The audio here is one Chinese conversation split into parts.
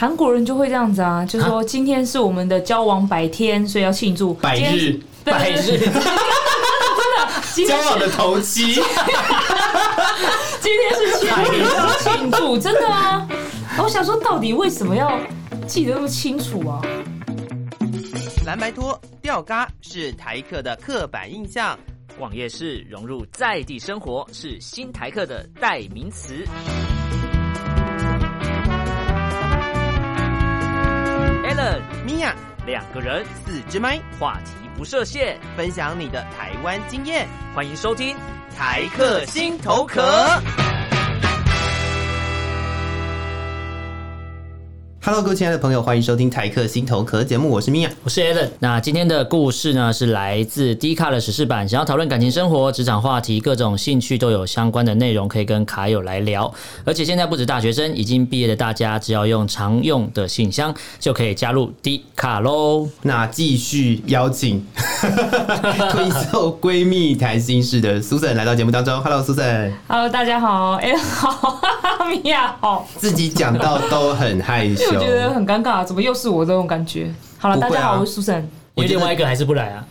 韩国人就会这样子啊，就说今天是我们的交往100天，所以要庆祝百日，真的交往的头七，今天是7月1日要庆祝，真的啊！我想说，到底为什么要记得那么清楚啊？蓝白拖吊嘎是台客的刻板印象，逛夜市融入在地生活是新台客的代名词。Alan、Mia 2个人4支麦，话题不设限，分享你的台湾经验，欢迎收听台客心头壳。Hello， 各位亲爱的朋友，欢迎收听台客心头壳节目，我是 Mia， 我是 Alan。那今天的故事呢，是来自 Dcard 的时事版，想要讨论感情生活、职场话题、各种兴趣都有相关的内容，可以跟卡友来聊。而且现在不止大学生，已经毕业的大家，只要用常用的信箱就可以加入 Dcard 喽。那继续邀请Twin Soul闺蜜谈心事的 Susan 来到节目当中。Hello Susan。Hello 大家好 ，Alan 好 ，Mia 好。自己讲到都很害羞。我觉得很尴尬，怎么又是我这种感觉？好了，啊，大家好，我是 Susan。因为另外一个还是不来啊，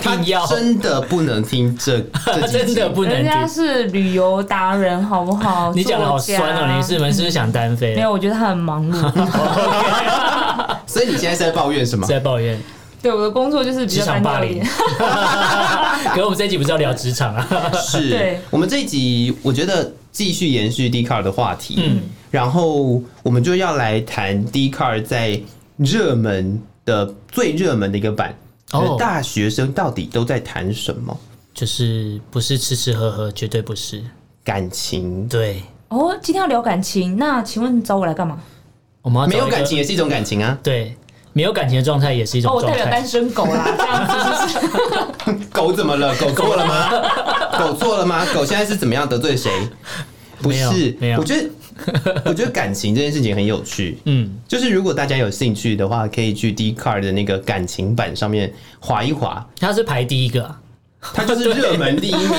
他真的不能听这几集，真的不能听。人家是旅游达人，好不好？你讲的好酸哦，你是不是想单飞？没有，我觉得他很忙碌。所以你现在是在抱怨什么？在抱怨。对，我的工作就是比较单调一点。可是我们这一集不是要聊职场啊？是，我们这一集我觉得继续延续 Dcard 的话题，然后我们就要来谈 Dcard 在最热门的一个版，就是大学生到底都在谈什么？就是不是吃吃喝喝，绝对不是感情。对，哦，今天要聊感情，那请问找我来干嘛？我们要没有感情也是一种感情啊，对。没有感情的状态也是一种状态。我代表单身狗啦，这样子就是。狗怎么了？狗错了吗？狗错了吗？狗现在是怎么样得罪谁？不是，我觉得感情这件事情很有趣。就是如果大家有兴趣的话，可以去 Dcard 的那个感情版上面滑一滑。它是排第一个，它就是热门第一名，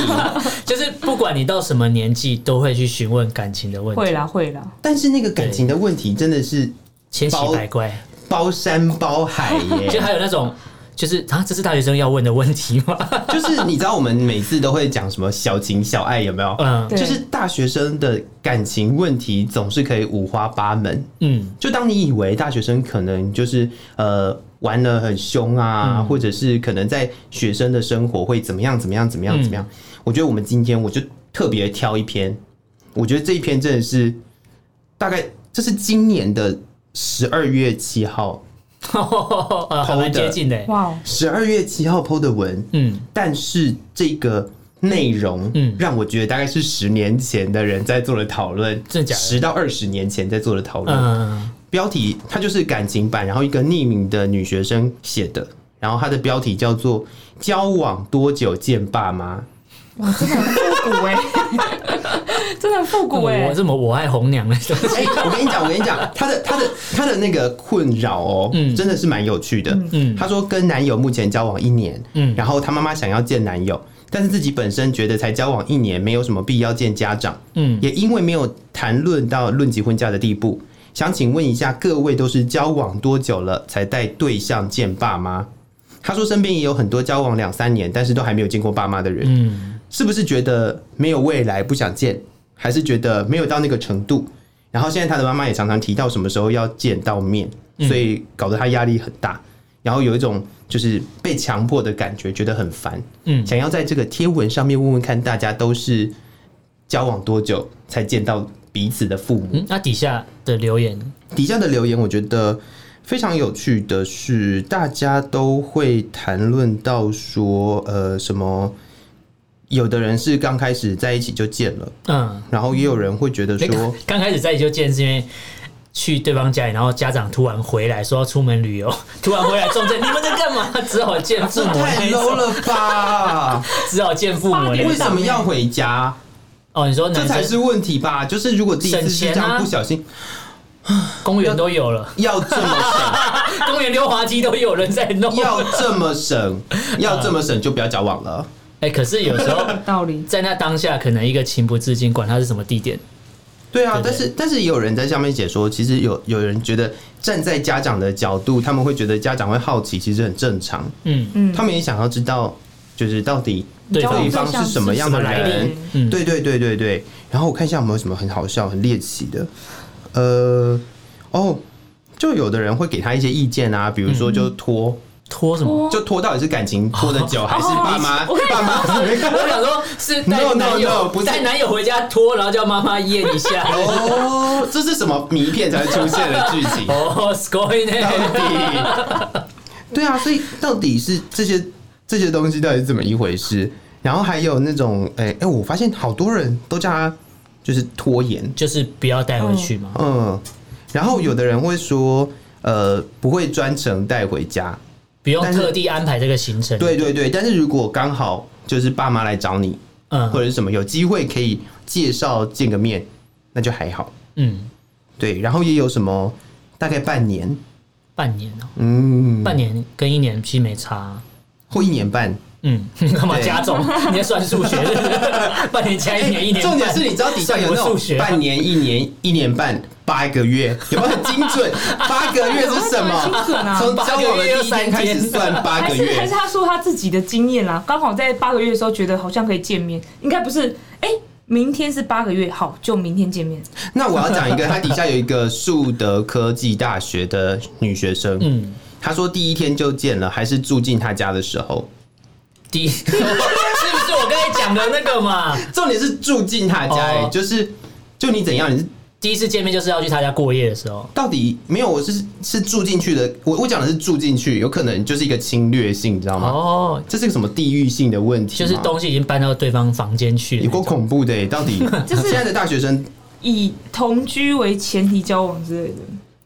就是不管你到什么年纪，都会去询问感情的问题。会啦。但是那个感情的问题真的是千奇百怪。包山包海耶，就还有那种，就是啊，这是大学生要问的问题吗？就是你知道我们每次都会讲什么小情小爱有没有？就是大学生的感情问题总是可以5花8门。就当你以为大学生可能就是玩得很凶啊，或者是可能在学生的生活会怎么样？我觉得我们今天我就特别挑一篇，我觉得这一篇真的是大概这是今年的。12月7号蛮接近的。12月7号 po 的文，但是这个内容，让我觉得大概是10年前的人在做的讨论，10到20年前在做的讨论。标题它就是感情版，然后一个匿名的女学生写的，然后它的标题叫做“交往多久见爸妈”。哇，真的很复古哎，真的很复古哎！我爱红娘的东西。我跟你讲，他的那个困扰哦，真的是蛮有趣的。他说跟男友目前交往1年，然后他妈妈想要见男友，但是自己本身觉得才交往1年，没有什么必要见家长。也因为没有谈论到论及婚嫁的地步，想请问一下各位，都是交往多久了才带对象见爸妈？他说身边也有很多交往2-3年，但是都还没有见过爸妈的人。是不是觉得没有未来不想见，还是觉得没有到那个程度？然后现在他的妈妈也常常提到什么时候要见到面，所以搞得他压力很大，然后有一种就是被强迫的感觉，觉得很烦。想要在这个贴文上面问问看，大家都是交往多久才见到彼此的父母？那底下的留言，我觉得非常有趣的是，大家都会谈论到说，什么？有的人是刚开始在一起就见了，然后也有人会觉得说，刚开始在一起就见是因为去对方家里，然后家长突然回来说要出门旅游，突然回来重症，你们在干嘛？只好见父母，太 low 了吧？只好见父母，为什么要回家？哦，你说这才是问题吧？就是如果第一次是这样不小心。公园都有了，要这么省，公园溜滑梯都有人在弄，要这么省就不要交往了。可是有时候在那当下，可能一个情不自禁，管它是什么地点，对啊，但是也有人在下面解说，其实有人觉得站在家长的角度，他们会觉得家长会好奇，其实很正常。嗯，他们也想要知道，就是到底对方是什么样的人。嗯，对。然后我看一下有没有什么很好笑、很猎奇的。就有的人会给他一些意见啊，比如说就拖。拖什么？就拖到底是感情拖的久，还是爸妈？我想说，是带男友，不是带男友回家拖，然后叫妈妈验一下。哦，这是什么迷片才出现的剧情？哦 ，Scoring， 对啊，所以到底是这些东西到底是怎么一回事？然后还有那种，我发现好多人都叫他就是拖延，就是不要带回去嘛。嗯，然后有的人会说，不会专程带回家。不用特地安排这个行程，对。但是如果刚好就是爸妈来找你，或者是什么有机会可以介绍见个面，那就还好。嗯，对。然后也有什么大概半年哦，半年跟一年其实没差，或一年半。嗯，干嘛加重？你在算数学是不是？半年加一年，一年半。重点是你知道底下有那种半年、一年、一年半、8个月，有没有很精准？8个月是什么？从交往的第一天开始算8个月。还是他说他自己的经验啦？刚好在8个月的时候觉得好像可以见面，应该不是？明天是8个月，好，就明天见面。那我要讲一个，他底下有一个树德科技大学的女学生，她说第一天就见了，还是住进他家的时候。是不是我刚才讲的那个嘛？重点是住进他家，就你怎样，你是第一次见面就是要去他家过夜的时候，到底没有？我是住进去的，我讲的是住进去，有可能就是一个侵略性，你知道吗？哦，这是个什么地域性的问题？就是东西已经搬到对方房间去了，有够恐怖的。到底现在的大学生以同居为前提交往之类的，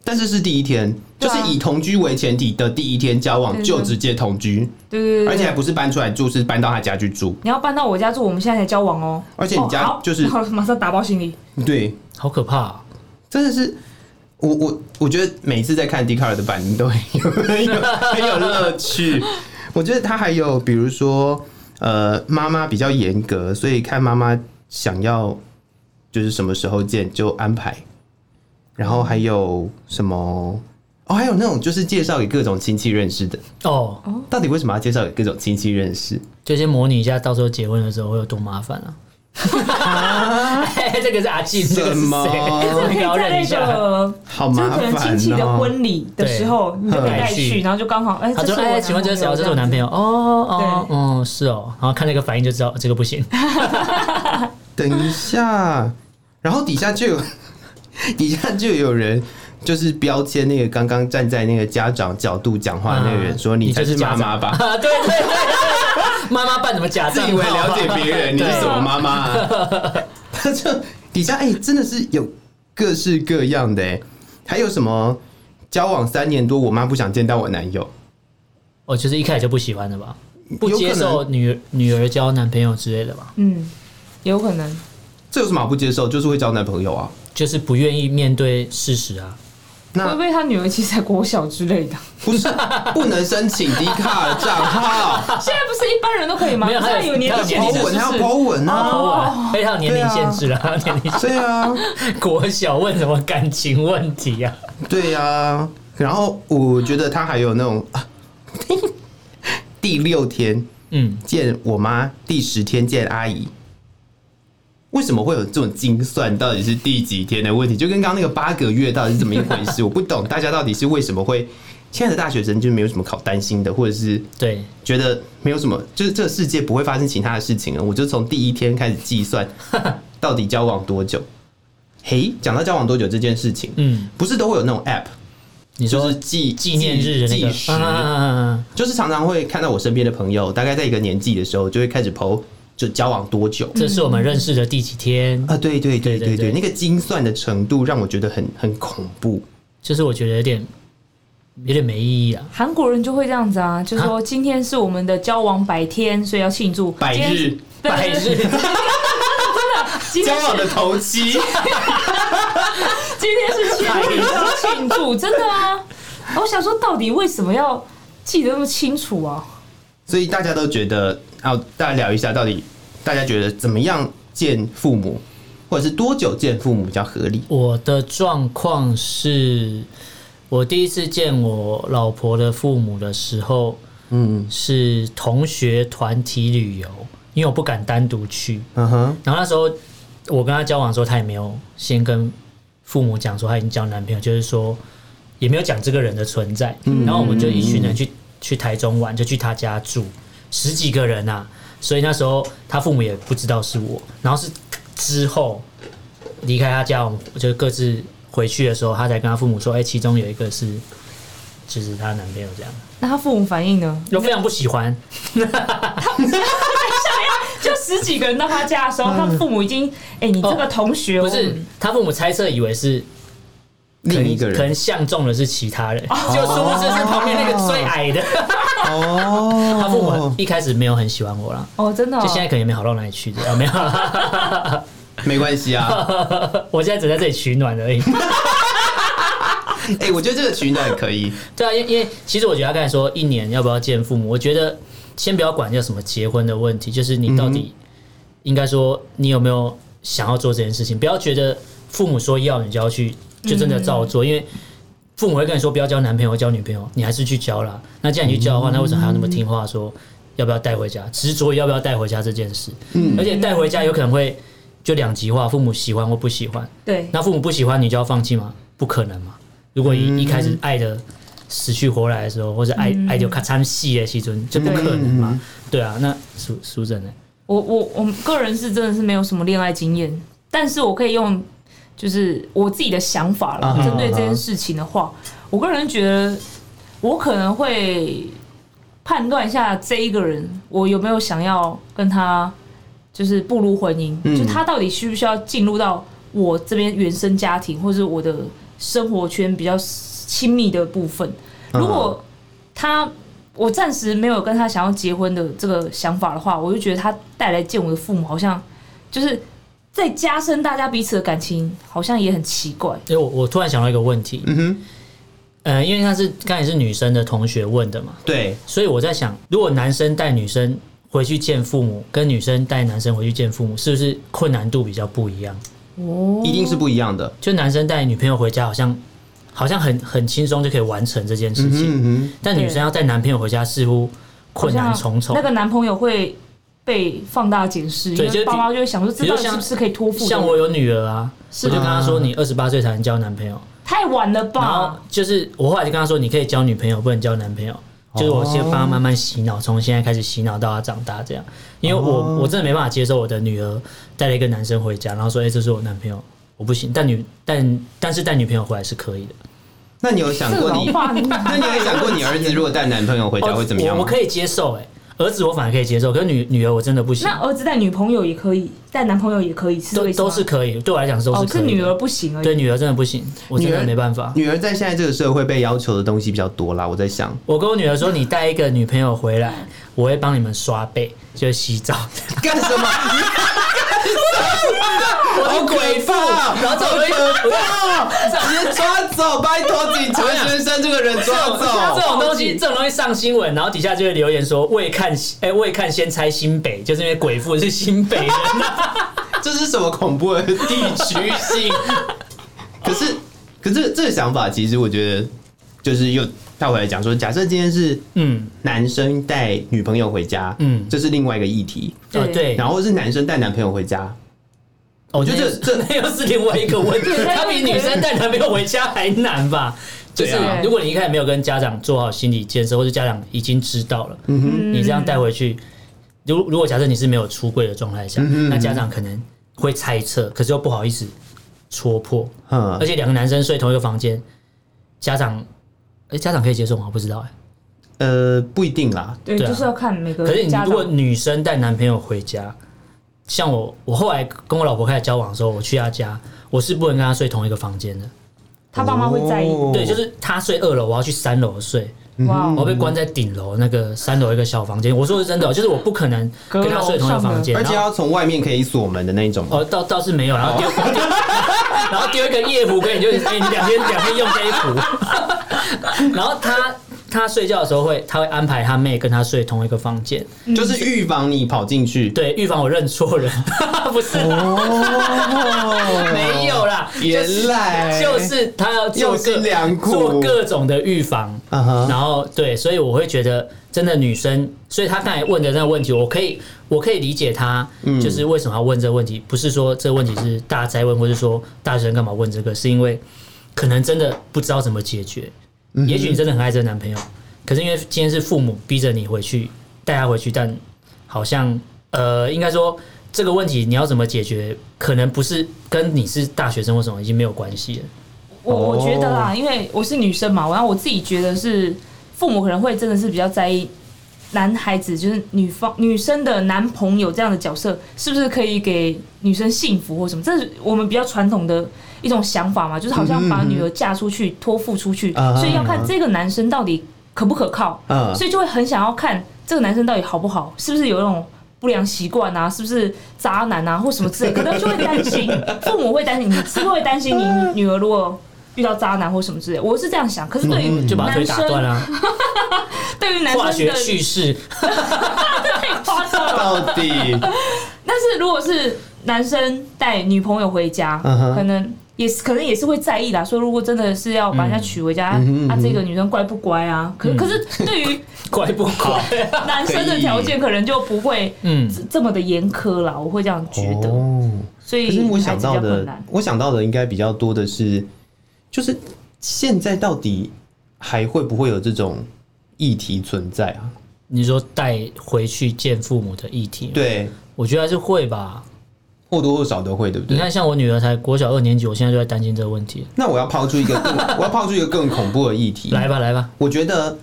但是是第一天。就是以同居为前提的第一天交往就直接同居，对，而且还不是搬出来住，是搬到他家去住。你要搬到我家住，我们现在才交往哦。而且你家就是好，马上打包行李。对，好可怕啊，真的是。我觉得每次在看 Dcard 的版都很有乐趣。我觉得他还有比如说，妈妈比较严格，所以看妈妈想要就是什么时候见就安排。然后还有什么？还有那种就是介绍给各种亲戚认识的哦，到底为什么要介绍给各种亲戚认识？就先模拟一下，到时候结婚的时候会有多麻烦啊！这个是阿纪，这个是谁？要认一下，好麻烦。就可能亲戚的婚礼的时候，你就可以带去，然后就刚好他说：“请问这是谁？这是我男朋友。”哦，是哦，然后看那个反应就知道这个不行。等一下，然后底下就有人。就是标签那个刚刚站在那个家长角度讲话的那个人说你才是妈妈吧？对，妈妈扮什么假账？自以为了解别人，你是什么妈妈啊？他就底下真的是有各式各样的还有什么交往3年多，我妈不想见到我男友，就是一开始就不喜欢的吧？不接受女儿交男朋友之类的吧？嗯，有可能。这有什么好不接受？就是会交男朋友啊，就是不愿意面对事实啊。那会不会他女儿其实在国小之类的？不是，不能申请Dcard账号。现在不是一般人都可以吗？没有，他有年龄限制，还要 po 文啊，所以他有年龄限制了。对啊，国小问什么感情问题啊？对啊，然后我觉得他还有那种第6天，见我妈；第10天见阿姨。为什么会有这种精算到底是第几天的问题？就跟刚刚那个8个月到底是怎么一回事，我不懂。大家到底是为什么会现在的大学生就没有什么好担心的，或者是对觉得没有什么，就是这个世界不会发生其他的事情了。我就从第1天开始计算，到底交往多久？嘿，讲到交往多久这件事情，不是都会有那种 app， 你说就是纪念日的那个计时，就是常常会看到我身边的朋友，大概在一个年纪的时候就会开始 po。就交往多久？这是我们认识的第几天啊？对，那个精算的程度让我觉得很恐怖，就是我觉得有点没意义啊。韩国人就会这样子啊，就是说今天是我们的交往100天，所以要庆祝百日。交往的头七，今天是7月1日要庆祝，真的啊！我想说，到底为什么要记得那么清楚啊？所以大家都觉得。大家聊一下，到底大家觉得怎么样见父母，或者是多久见父母比较合理？我的状况是，我第一次见我老婆的父母的时候，是同学团体旅游，因为我不敢单独去。然后那时候我跟她交往的时候，她也没有先跟父母讲说她已经交男朋友，就是说也没有讲这个人的存在。然后我们就一群人去台中玩，就去她家住，10几个人啊。所以那时候她父母也不知道是我。然后是之后离开她家，我们就各自回去的时候，她才跟她父母说：“哎，其中有一个是。”就是她男朋友这样，那她父母反应呢？就非常不喜欢。就10几个人到她家的时候，她父母已经，你这个同学，不是她父母猜测以为是另一个人，可能相中的是其他人，就殊不知是旁边那个最矮的。哦，她父母一开始没有很喜欢我啦。哦，真的，就现在可能也没好到哪里去的，没有啦，没关系啊，我现在只在这里取暖而已。我觉得这个取暖可以。对啊，因为其实我觉得他刚才说1年要不要见父母，我觉得先不要管叫什么结婚的问题，就是你到底应该说你有没有想要做这件事情，不要觉得父母说要你就要去，就真的照做，因为父母会跟你说不要交男朋友交女朋友，你还是去交啦。那既然你去交的话，那为什么还要那么听话说要不要带回家，执着于要不要带回家这件事？而且带回家有可能会就两极化，父母喜欢或不喜欢。对，那父母不喜欢你就要放弃吗？不可能嘛。如果一开始爱的死去活来的时候，或者爱就咔嚓戏的时阵，就不可能嘛。对啊，那Susan呢？我个人是真的是没有什么恋爱经验，但是我可以用就是我自己的想法啦，针对这件事情的话，我个人觉得我可能会判断一下这一个人，我有没有想要跟他就是步入婚姻，就他到底需不需要进入到我这边原生家庭，或是我的生活圈比较亲密的部分。如果我暂时没有跟他想要结婚的这个想法的话，我就觉得他带来见我的父母，好像就是在加深大家彼此的感情，好像也很奇怪。我突然想到一个问题，因为刚才是女生的同学问的嘛，对，所以我在想，如果男生带女生回去见父母，跟女生带男生回去见父母，是不是困难度比较不一样？一定是不一样的。就男生带女朋友回家，好像很轻松就可以完成这件事情，但女生要带男朋友回家，似乎困难重重。那个男朋友会被放大检视，因为爸妈就会想说，这到底是不是可以托付？像我有女儿啊，我就跟她说，你28岁才能交男朋友，太晚了吧？然后就是我后来就跟她说，你可以交女朋友，不能交男朋友。就是我先帮她慢慢洗脑，从现在开始洗脑到她长大这样，因为我真的没办法接受我的女儿带了一个男生回家，然后说这是我男朋友，我不行。但是带女朋友回来是可以的。那你有想过你儿子如果带男朋友回家会怎么样吗？我可以接受，儿子我反而可以接受，可是女儿我真的不行。那儿子带女朋友也可以，带男朋友也可以，都是可以。对我来讲都是可以的。是女儿不行而已。对，女儿真的不行，我真的没办法。女儿在现在这个社会被要求的东西比较多啦，我在想。我跟我女儿说，你带一个女朋友回来，我会帮你们刷背，就洗澡。干什么？我鬼父，然后直接抓走，拜托警察先生，这个人抓走。这种东西上新闻，然后底下就会留言说未看先猜新北，就是因为鬼父是新北人啊。这是什么恐怖的地区性？可是这个想法，其实我觉得就是又倒回来讲说，假设今天是男生带女朋友回家，这是另外一个议题。对，然后是男生带男朋友回家。我觉得这又是另外一个问题，他比女生带男朋友回家还难吧？就是如果你一开始没有跟家长做好心理建设，或者家长已经知道了，你这样带回去，如果假设你是没有出柜的状态下，那家长可能会猜测，可是又不好意思戳破。而且2个男生睡同一个房间，家长可以接受吗？我不知道不一定啦。对，就是要看每个。可是你如果女生带男朋友回家。像我后来跟我老婆开始交往的时候，我去她家，我是不能跟她睡同一个房间的。她爸妈会在意，对，就是她睡2楼，我要去3楼睡，我被关在顶楼那个3楼一个小房间。我说的是真的，就是我不可能跟她睡同一个房间，而且要从外面可以锁门的那一种。倒是没有，然后丢一个夜壶给你，就你2天用这一壶。然后她他睡觉的时候会，他会安排他妹跟他睡同一个房间，就是预防你跑进去。对，预防我认错人，不是啦，哦、没有啦，原来就是他要做各种的预防， uh-huh. 然后对，所以我会觉得真的女生，所以他刚才问的那个问题，我可以理解他，就是为什么要问这个问题，不是说这个问题是大家在问，或是说大学生干嘛问这个，是因为可能真的不知道怎么解决。也许你真的很爱这个男朋友，可是因为今天是父母逼着你回去带他回去，但好像应该说这个问题你要怎么解决，可能不是跟你是大学生或什么已经没有关系了。我觉得啦，因为我是女生嘛，然后我自己觉得是父母可能会真的是比较在意男孩子，就是女生的男朋友这样的角色是不是可以给女生幸福或什么，这是我们比较传统的一种想法嘛，就是好像把女儿嫁出去托付出去，所以要看这个男生到底可不可靠，所以就会很想要看这个男生到底好不好，是不是有那种不良习惯啊，是不是渣男啊或什么之类的，可能就会担心父母会担心，你是不是会担心你女儿如果遇到渣男或什么之类的，我是这样想。可是对于男生，就把腿打断啊！对于男生的化学叙事，太夸张了。到底，但是如果是男生带女朋友回家，可能也是会在意啦。说如果真的是要把人家娶回家，这个女生乖不乖啊？可是对于乖不乖，男生的条件可能就不会这么的严苛啦。我会这样觉得。哦、所以，可是我想到的应该比较多的是。就是现在到底还会不会有这种议题存在啊？你说带回去见父母的议题，对，我觉得还是会吧，或多或少都会，对不对？你看，像我女儿才国小2年级，我现在就在担心这个问题。那我要抛出一个更，恐怖的议题，来吧。我觉得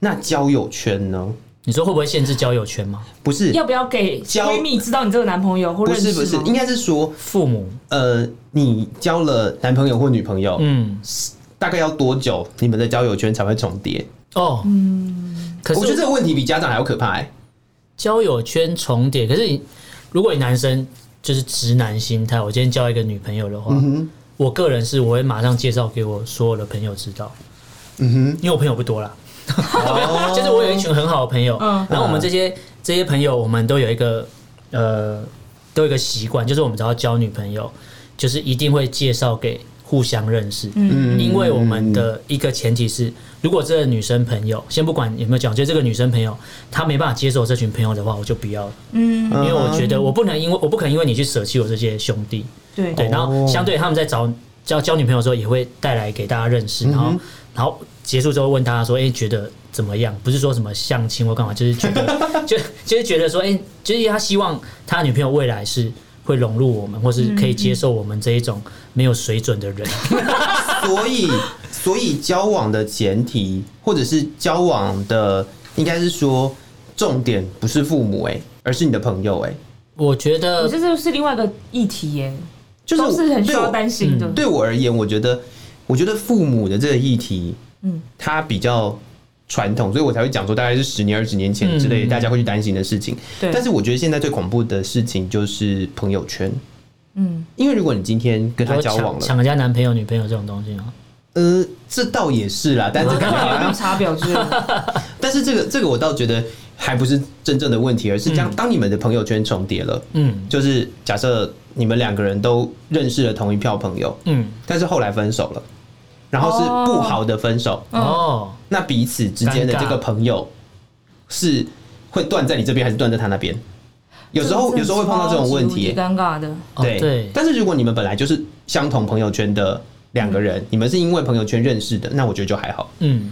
那交友圈呢？你说会不会限制交友圈吗？不是，要不要给闺蜜知道你这个男朋友或认识吗？不是，应该是说父母。你交了男朋友或女朋友，大概要多久你们的交友圈才会重叠？哦，可是我觉得这个问题比家长还要可怕欸。交友圈重叠，可是如果你男生就是直男心态，我今天交一个女朋友的话，我个人是我会马上介绍给我所有的朋友知道，因为我朋友不多啦。就是我有一群很好的朋友，然后我们这些朋友，我们都有一个习惯，就是我们只要交女朋友，就是一定会介绍给互相认识，因为我们的一个前提是，如果这个女生朋友，先不管有没有讲，就这个女生朋友她没办法接受这群朋友的话，我就不要了，因为我觉得我不可能因为你去舍弃我这些兄弟，对，然后相对他们在交女朋友的时候，也会带来给大家认识，然后。结束之后问他说：“欸，觉得怎么样？”不是说什么相亲或干嘛，就是觉得，就是觉得说，欸，就是他希望他女朋友未来是会融入我们，或是可以接受我们这一种没有水准的人。所以交往的前提，或者是交往的，应该是说重点不是父母而是你的朋友。我觉得这就是另外一个议题耶，就是都是很需要担心的。对我而言，我觉得父母的这个议题。它比较传统，所以我才会讲说大概是10年20年前之类大家会去担心的事情。但是我觉得现在最恐怖的事情就是朋友圈。因为如果你今天跟他交往了，抢人家男朋友女朋友这种东西吗？这倒也是啦，但是感觉好像查表之类的。但是这个我倒觉得还不是真正的问题，而是当你们的朋友圈重叠了，就是假设你们2个人都认识了同一票朋友，但是后来分手了。然后是不好的分手哦，那彼此之间的这个朋友是会断在你这边还是断在他那边？有时候会碰到这种问题，挺尴尬的。对，但是如果你们本来就是相同朋友圈的2个人，你们是因为朋友圈认识的，那我觉得就还好。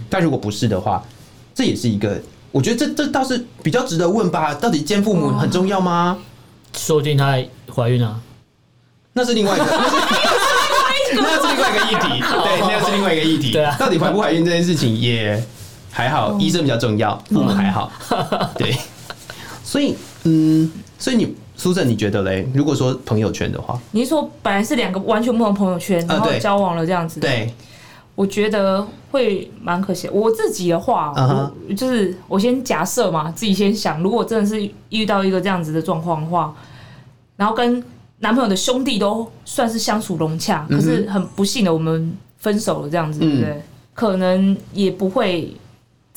但如果不是的话，这也是一个，我觉得这倒是比较值得问吧。到底见父母很重要吗？说不定她怀孕啊，那是另外一个。那是另外一个议题，对，那是另外一个议题。对啊，到底怀不怀孕这件事情也还好，医生比较重要，父母还好。对，所以你Susan，你觉得嘞？如果说朋友圈的话，你是说本来是2个完全不同的朋友圈，然后交往了这样子？对，我觉得会蛮可惜。我自己的话，就是我先假设嘛，自己先想，如果真的是遇到一个这样子的状况的话，然后跟男朋友的兄弟都算是相处融洽，可是很不幸的我们分手了，这样子，对不对？可能也不会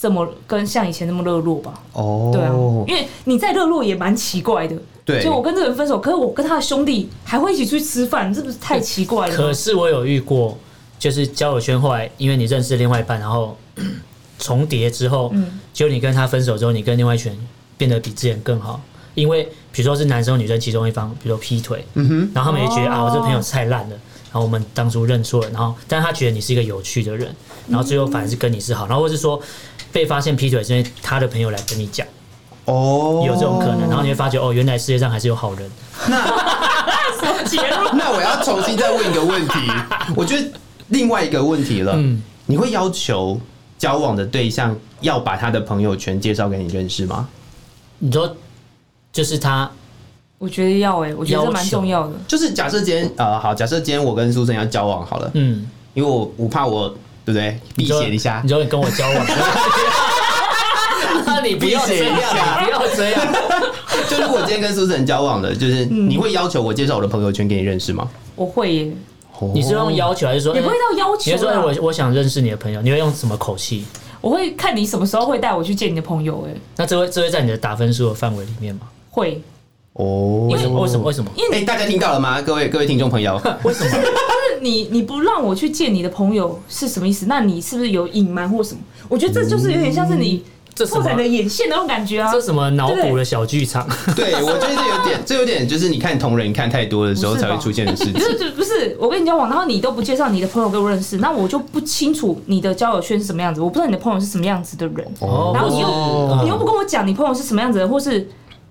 这么跟像以前那么热络吧。哦，对啊，因为你再热络也蛮奇怪的。对，就我跟这个人分手，可是我跟他的兄弟还会一起出去吃饭，这不是太奇怪了吗？可是我有遇过，就是交友圈后来因为你认识另外一半，然后重叠之后，结果你跟他分手之后，你跟另外一群变得比之前更好。因为比如说是男生女生其中一方，比如说劈腿，然后他们也觉得啊，我这朋友太烂了，然后我们当初认错了，然后但他觉得你是一个有趣的人，然后最后反而是跟你是好，然后或是说被发现劈腿是因为他的朋友来跟你讲，哦，有这种可能，然后你会发觉哦，原来世界上还是有好人。那我要重新再问一个问题，我觉得另外一个问题了，你会要求交往的对象要把他的朋友圈介绍给你认识吗？你说。就是他，我觉得要我觉得这蛮重要的。就是假设今天好，假设今天我跟苏珊要交往好了，因为我怕我对不对？避嫌一下，你就会跟我交往，那你不要这样，不要这样。就如果我今天跟苏珊交往了，就是你会要求我介绍我的朋友圈给你认识吗？我会耶。你是用要求还是说？也不会到要求。你说我想认识你的朋友，你会用什么口气？我会看你什么时候会带我去见你的朋友。那这会在你的打分数的范围里面吗？会哦，为什么？因为大家听到了吗？各位听众朋友，为什么？就是你不让我去见你的朋友是什么意思？那你是不是有隐瞒或什么？我觉得这就是有点像是你拓展的眼线的那种感觉啊！这什么脑补的小剧场？对，我觉得这有点就是你看同人看太多的时候才会出现的事情。不是，我跟你交往，然后你都不介绍你的朋友给我认识，那我就不清楚你的交友圈是什么样子，我不知道你的朋友是什么样子的人。哦，然后你又不跟我讲你朋友是什么样子的人，或是。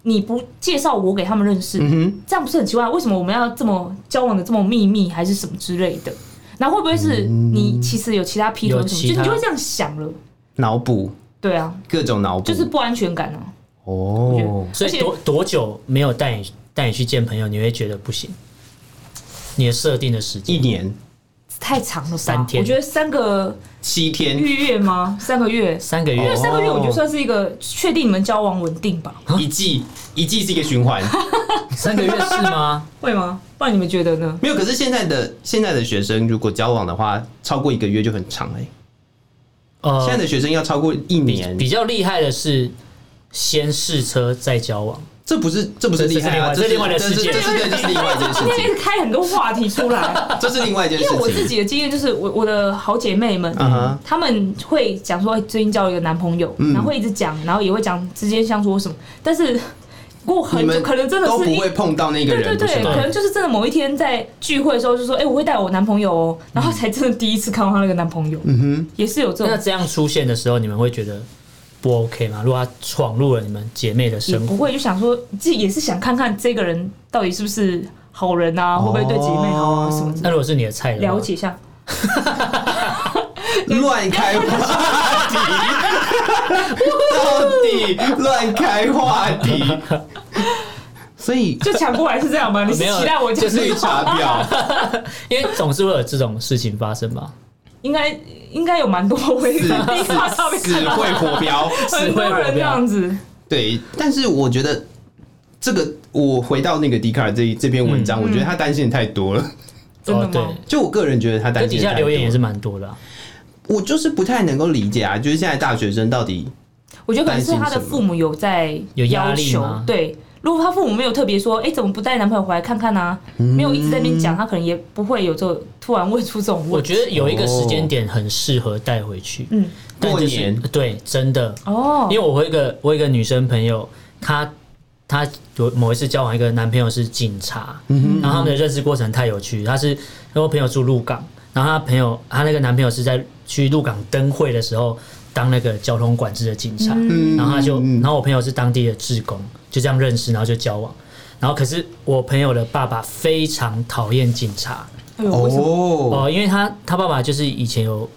你不介绍我给他们认识，这样不是很奇怪？为什么我们要这么交往的这么秘密，还是什么之类的？那会不会是你其实有其他劈腿什么？就你就会这样想了，脑补。对啊，各种脑补，就是不安全感啊。哦，所以多久没有带你去见朋友，你会觉得不行？你的设定的时间1年太长了吧？3天，我觉得3个7天月吗？3个月，因为3个月我觉得算是一个确定你们交往稳定吧。一季是一个循环，3个月是吗？会吗？不然你们觉得呢？没有，可是现在的学生如果交往的话，超过1个月就很长现在的学生要超过1年。比较厉害的是先试车再交往。这不是厉害啊！这是另外的事情，这是另外一件事情。今天一直开很多话题出来，这是另外一件事情。因为我自己的经验就是，我的好姐妹们，她们会讲说最近交了一个男朋友，然后会一直讲，然后也会讲之间相处什么，但是过很久可能真的是都不会碰到那个人，对，可能就是真的某一天在聚会的时候就说，我会带我男朋友哦，然后才真的第一次看到她那个男朋友，也是有这种。那这样出现的时候，你们会觉得？不 OK 吗？如果他闯入了你们姐妹的生活，也不会就想说自己也是想看看这个人到底是不是好人啊，会不会对姐妹好啊什么的。那如果是你的菜的話，了解一下。乱开话题，到底乱开话题。所以就抢过来是这样吗？你是期待我就是绿茶婊？因为总是会有这种事情发生吧。应该有蛮多会死会火标，很多人这样子。对，但是我觉得这个，我回到那个 Dcard 这篇文章，我觉得他担心太多了。真的吗？就我个人觉得他担心太多。底下留言也是蛮多的啊。我就是不太能够理解啊，就是现在大学生到底，我觉得可能是他的父母有在有压力吗？对。如果他父母没有特别说，怎么不带男朋友回来看看啊？没有一直在那边讲，他可能也不会有这突然问出这种问题。我觉得有一个时间点很适合带回去，过年对，真的哦。因为我有一个女生朋友，她有某一次交往一个男朋友是警察，然后他们的认识过程太有趣。她是跟我朋友住鹿港，然后她那个男朋友是在去鹿港灯会的时候。当那个交通管制的警察，然后我朋友是当地的志工，就这样认识，然后就交往。然后可是我朋友的爸爸非常讨厌警察，因为他爸爸就是以前有，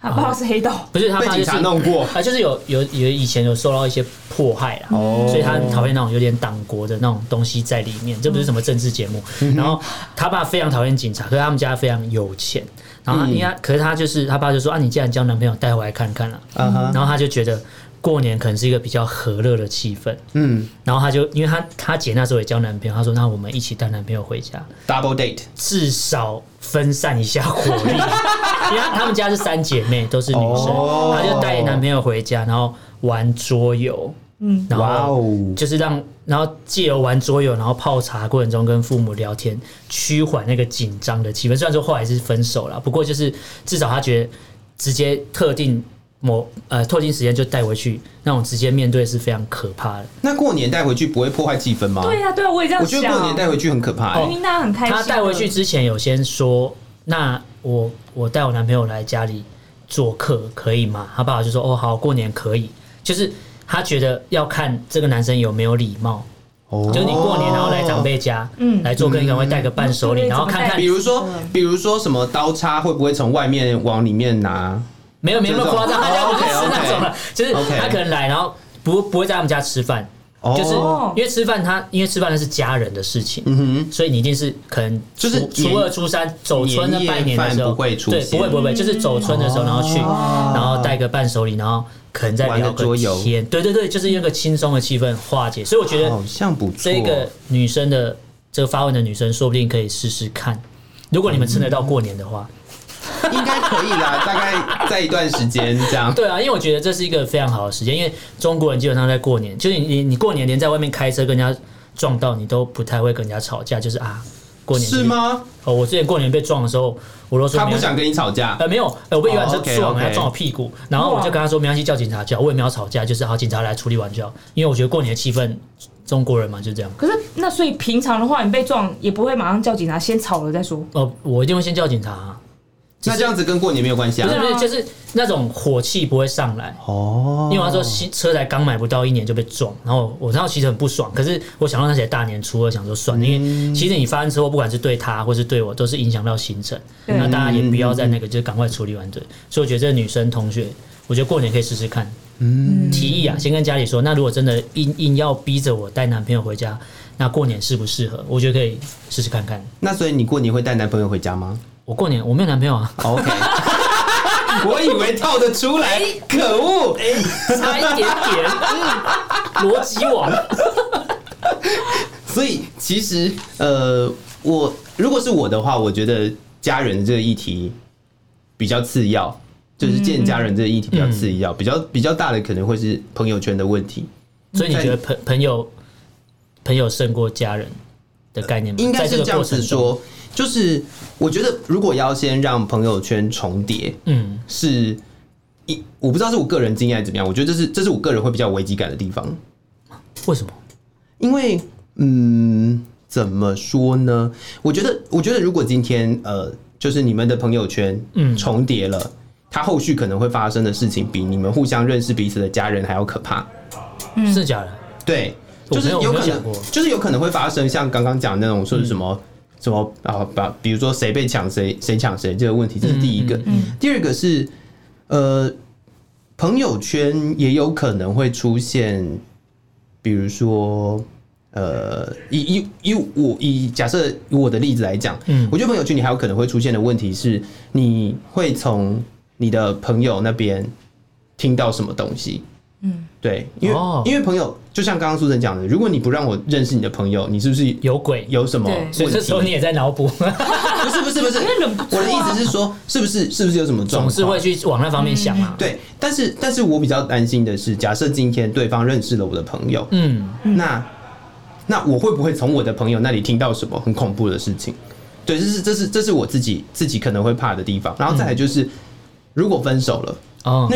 他爸爸是黑道，不是他爸爸就是被警察弄过，就是有以前有受到一些迫害啦，所以他很讨厌那种有点党国的那种东西在里面。这不是什么政治节目。然后他爸非常讨厌警察，可是他们家非常有钱。然后可是他爸就说啊，你既然交男朋友带回来看看了，然后他就觉得过年可能是一个比较和乐的气氛，嗯，然后他就因为他姐那时候也交男朋友，他说那我们一起带男朋友回家 ，double date， 至少分散一下火力，因为他们家是三姐妹都是女生，哦，他就带男朋友回家，然后玩桌游，嗯，然后就是让然后藉由玩桌游，然后泡茶过程中跟父母聊天，趋缓那个紧张的气氛。虽然说后来是分手了，不过就是至少他觉得直接特定。特定时间就带回去，那种直接面对是非常可怕的。那过年带回去不会破坏气氛吗？对啊对啊，我也这样想。我觉得过年带回去很可怕，欸，因为大家很开心。他带回去之前有先说，那我带我男朋友来家里做客可以吗？他爸爸就说，哦好，过年可以。就是他觉得要看这个男生有没有礼貌。Oh, 就是你过年然后来长辈家，嗯，来做客，你会带个伴手礼，嗯，然后看看，比如说什么刀叉会不会从外面往里面拿？没有没有那么夸张，他家不是吃那种了，就是他可能来，然后不会在他们家吃饭，就是因为吃饭那是家人的事情，嗯，所以你一定是可能就是初二初三走春的拜年的时候，对，不会，就是走春的时候，然后去，然后带个伴手礼，然后可能再聊个天，对对对，就是用个轻松的气氛化解，所以我觉得好像不错。这个女生的这个发问的女生，说不定可以试试看，如果你们撑得到过年的话。应该可以啦，大概在一段时间这样。对啊，因为我觉得这是一个非常好的时间，因为中国人基本上在过年，就是你过年连在外面开车跟人家撞到，你都不太会跟人家吵架，就是啊，过年是吗？哦，我之前过年被撞的时候，我都说他不想跟你吵架，没有，我被游览车撞，他撞我屁股，然后我就跟他说没关系，叫警察叫，我也没有吵架，就是好，警察来处理完就好，因为我觉得过年的气氛。中国人嘛，就这样。可是那所以平常的话，你被撞也不会马上叫警察，先吵了再说。我一定会先叫警察啊。那这样子跟过年没有关系啊？不是，就是那种火气不会上来哦。因为他说车才刚买不到一年就被撞，然后我知道其实很不爽，可是我想到那些大年初二想说算，因为其实你发生车祸，不管是对他或是对我，都是影响到行程。那大家也不要在那个，就赶快处理完对。所以我觉得这个女生同学，我觉得过年可以试试看。嗯，提议啊，先跟家里说。那如果真的硬要逼着我带男朋友回家，那过年适不适合？我觉得可以试试看看。那所以你过年会带男朋友回家吗？我过年我没有男朋友啊。Oh, OK， 我以为套得出来，可恶，差一点点，逻辑网。所以其实我如果是我的话，我觉得家人这个议题比较次要。就是见家人这个议题比较次要，比较大的可能会是朋友圈的问题。所以你觉得朋友胜过家人的概念吗？应该是这样子说，就是我觉得如果要先让朋友圈重叠，嗯，是我不知道是我个人经验怎么样，我觉得这是我个人会比较危机感的地方。为什么？因为怎么说呢？我觉得如果今天就是你们的朋友圈重叠了。他后续可能会发生的事情，比你们互相认识彼此的家人还要可怕。嗯，是假的。对，就是有可能，就是有可能会发生像刚刚讲的那种，说是什么啊，比如说谁被抢，谁抢谁这个问题，这是第一个。第二个是朋友圈也有可能会出现，比如说以假设以我的例子来讲，我觉得朋友圈你还有可能会出现的问题是，你会从你的朋友那边听到什么东西？嗯，对，因为朋友就像刚刚苏晨讲的，如果你不让我认识你的朋友，你是不是有鬼？有什么？所以这时候你也在脑补。不是，我的意思是说，是不是有什么状况？总是会去往那方面想啊。对，但是我比较担心的是，假设今天对方认识了我的朋友，嗯，那我会不会从我的朋友那里听到什么很恐怖的事情？对，这是我自己可能会怕的地方。然后再来就是。如果分手了，哦，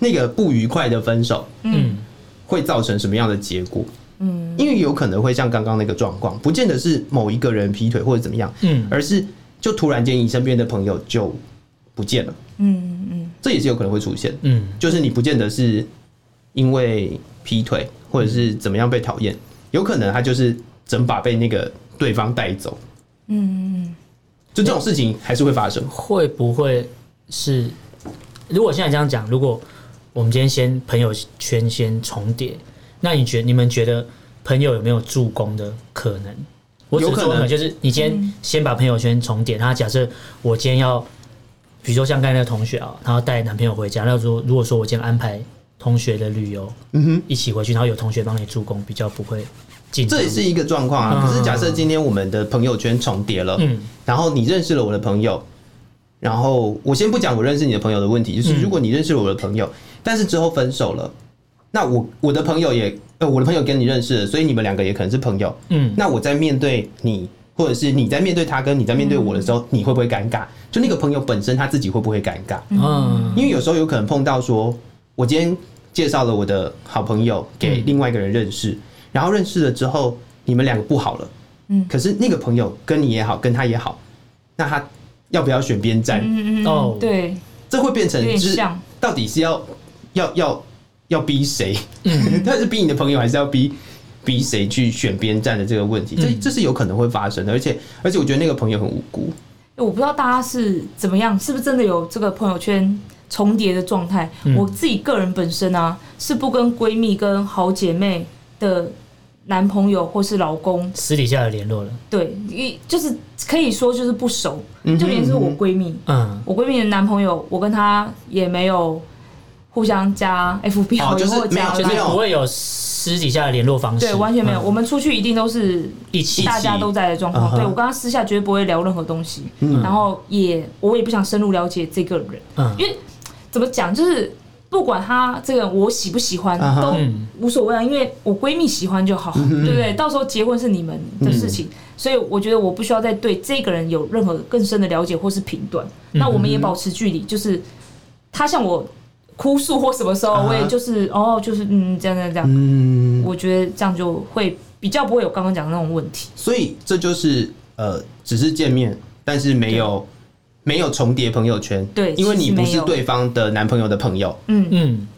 那个不愉快的分手，嗯，会造成什么样的结果？嗯，因为有可能会像刚刚那个状况，不见得是某一个人劈腿或者怎么样，嗯，而是就突然间你身边的朋友就不见了，嗯嗯，这也是有可能会出现，嗯，就是你不见得是因为劈腿或者是怎么样被讨厌，有可能他就是整把被那个对方带走，嗯，就这种事情还是会发生，会不会是？如果现在这样讲，如果我们今天先朋友圈先重叠，那你们觉得朋友有没有助攻的可能？我只说可能就是你今天先把朋友圈重叠，那假设我今天要，比如说像刚才那个同学啊，然后带男朋友回家，那如果说我今天安排同学的旅游，一起回去，然后有同学帮你助攻，比较不会竞争。这也是一个状况啊。可是假设今天我们的朋友圈重叠了，然后你认识了我的朋友，然后我先不讲我认识你的朋友的问题，就是如果你认识了我的朋友，但是之后分手了，那我的朋友也我的朋友跟你认识了，所以你们两个也可能是朋友。那我在面对你，或者是你在面对他跟你在面对我的时候，你会不会尴尬？就那个朋友本身他自己会不会尴尬？因为有时候有可能碰到说，我今天介绍了我的好朋友给另外一个人认识，然后认识了之后，你们两个不好了，可是那个朋友跟你也好，跟他也好，那他要不要选边站？哦，对，这会变成就是到底是要逼谁？他是逼你的朋友，还是要逼谁去选边站的这个问题，这是有可能会发生的，而且我觉得那个朋友很无辜。我不知道大家是怎么样，是不是真的有这个朋友圈重叠的状态？我自己个人本身啊，是不跟闺蜜、跟好姐妹的男朋友或是老公私底下的联络了。对，就是可以说就是不熟，就连是我闺蜜，我闺蜜的男朋友，我跟他也没有互相加 FB 好友，或加，就是不会有私底下的联络方式，对，完全没有。我们出去一定都是一起，大家都在的状况。对，我跟他私下绝对不会聊任何东西，然后我也不想深入了解这个人，因为怎么讲，就是不管他这个我喜不喜欢都无所谓啊，因为我闺蜜喜欢就好，对不对？到时候结婚是你们的事情，所以我觉得我不需要再对这个人有任何更深的了解或是评断。那我们也保持距离，就是他向我哭诉或什么时候，我也就是就是这样，我觉得这样就会比较不会有刚刚讲的那种问题。所以这就是只是见面，但是没有重叠朋友圈，对，因为你不是对方的男朋友的朋友，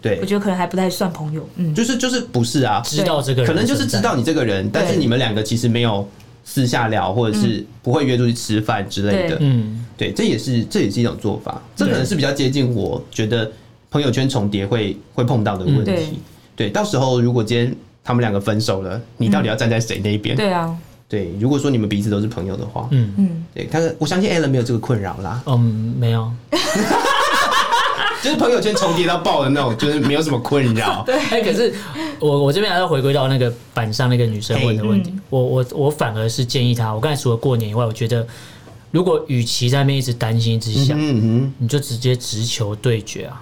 对，我觉得可能还不太算朋友，就是不是啊，知道这个人可能就是知道你这个人，但是你们两个其实没有私下聊，或者是不会约出去吃饭之类的，对，这也是一种做法，这可能是比较接近我觉得朋友圈重叠会碰到的问题，对，到时候如果今天他们两个分手了，你到底要站在谁那边？对啊，对，如果说你们彼此都是朋友的话，对，但是我相信 Alan 没有这个困扰啦，没有，就是朋友圈重叠到爆的那种，就是没有什么困扰。对，可是我这边还要回归到那个板上那个女生问的问题，我反而是建议她，我刚才除了过年以外，我觉得。如果与其在那边一直担心一直想，你就直接直球对决啊。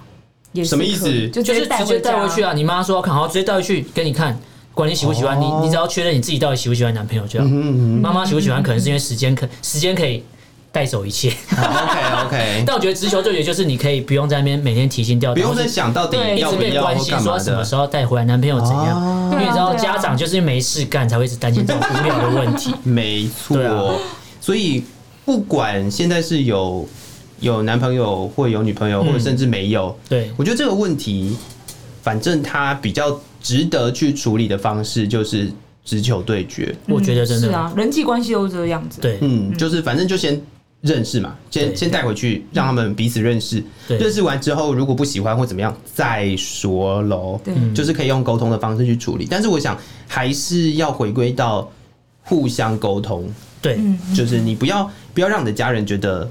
什么意思？就是直接带回去啊！你妈说要看好，直接带回去给你看，管你喜不喜欢，你只要确认你自己到底喜不喜欢男朋友就好。妈妈喜不喜欢，可能是因为时间可以带走一切。OK， 但我觉得直球对决就是你可以不用在那边每天提心吊胆，不用再想到底一直被关心说什么时候带回来男朋友怎样，因为你知道家长就是没事干才会一直担心这种无聊的问题。没错，所以不管现在是有男朋友或有女朋友，或者甚至没有，对，我觉得这个问题，反正他比较值得去处理的方式就是直球对决。我觉得真的是啊，人际关系都是这样子。对，就是反正就先认识嘛，先带回去，让他们彼此认识。认识完之后，如果不喜欢或怎么样，再说喽。对，就是可以用沟通的方式去处理。但是我想还是要回归到互相沟通。对，就是你不要让你的家人觉得。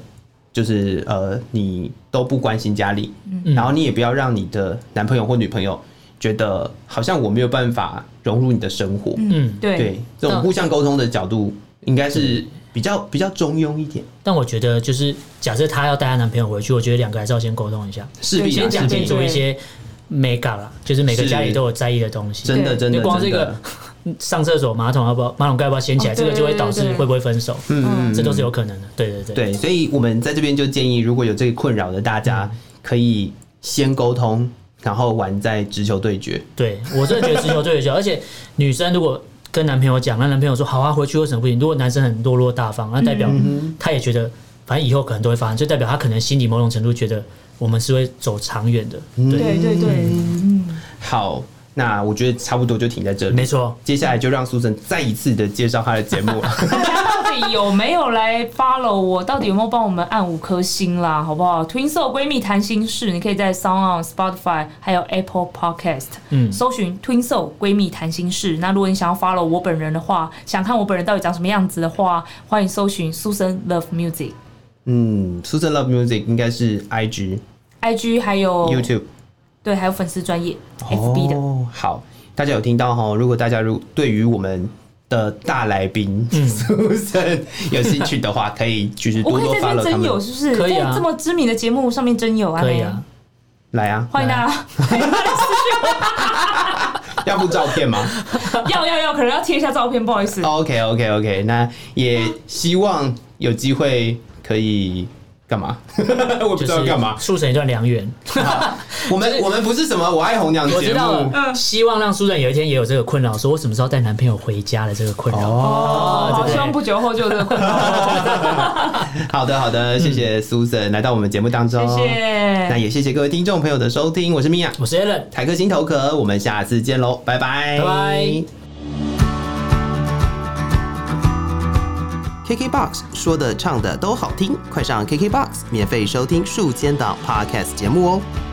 就是你都不关心家里，然后你也不要让你的男朋友或女朋友觉得好像我没有办法融入你的生活，对，这种互相沟通的角度应该是比较中庸一点。但我觉得就是假设她要带她男朋友回去，我觉得两个还是要先沟通一下，势必先讲清楚一些mega啦，就是每个家里都有在意的东西，真的，就光这个。上厕所马桶盖要不要掀起来，这个就会导致会不会分手，这都是有可能的，对，所以我们在这边就建议，如果有这个困扰的大家，可以先沟通，然后玩再直球对决。对，我真的觉得直球对决，而且女生如果跟男朋友讲，那男朋友说好啊，回去为什么不行？如果男生很落落大方，那代表他也觉得反正以后可能都会发生，就代表他可能心里某种程度觉得我们是会走长远的，对，好。那我觉得差不多就停在这里，没错。接下来就让Susan再一次的介绍她的节目。大家到底有没有来 follow 我？到底有没有帮我们按5颗星啦？好不好 ？Twin Soul 闺蜜谈心事，你可以在 SoundOn、Spotify 还有 Apple Podcast，搜寻 Twin Soul 闺蜜谈心事。那如果你想要 follow 我本人的话，想看我本人到底长什么样子的话，欢迎搜寻 Susan Love Music。Susan Love Music 应该是 IG， 还有 YouTube。对，还有粉丝专页 FB 的。好，大家有听到哈？如果大家对于我们的大来宾 Susan 有兴趣的话，可以就是多多 follow 他们。我可以在这边真有，是不是？可以啊，在这么知名的节目上面真有啊？可以啊，来啊，欢迎大家。要附照片吗？要，可能要贴一下照片，不好意思。OK， 那也希望有机会可以干嘛？我不知道干嘛，促成一段良缘。我们不是什么我爱红娘节目，我知道了。希望让 Susan 有一天也有这个困扰，说我什么时候带男朋友回家的这个困扰。希望不久后就有这个困扰。好的，谢谢 Susan 来到我们节目当中，谢谢。那也谢谢各位听众朋友的收听，我是 Mia， 我是 Alan， 台客心头壳，我们下次见喽，拜拜，拜拜。KKBOX 说的唱的都好听，快上 KKBOX 免费收听数千档 Podcast 节目哦。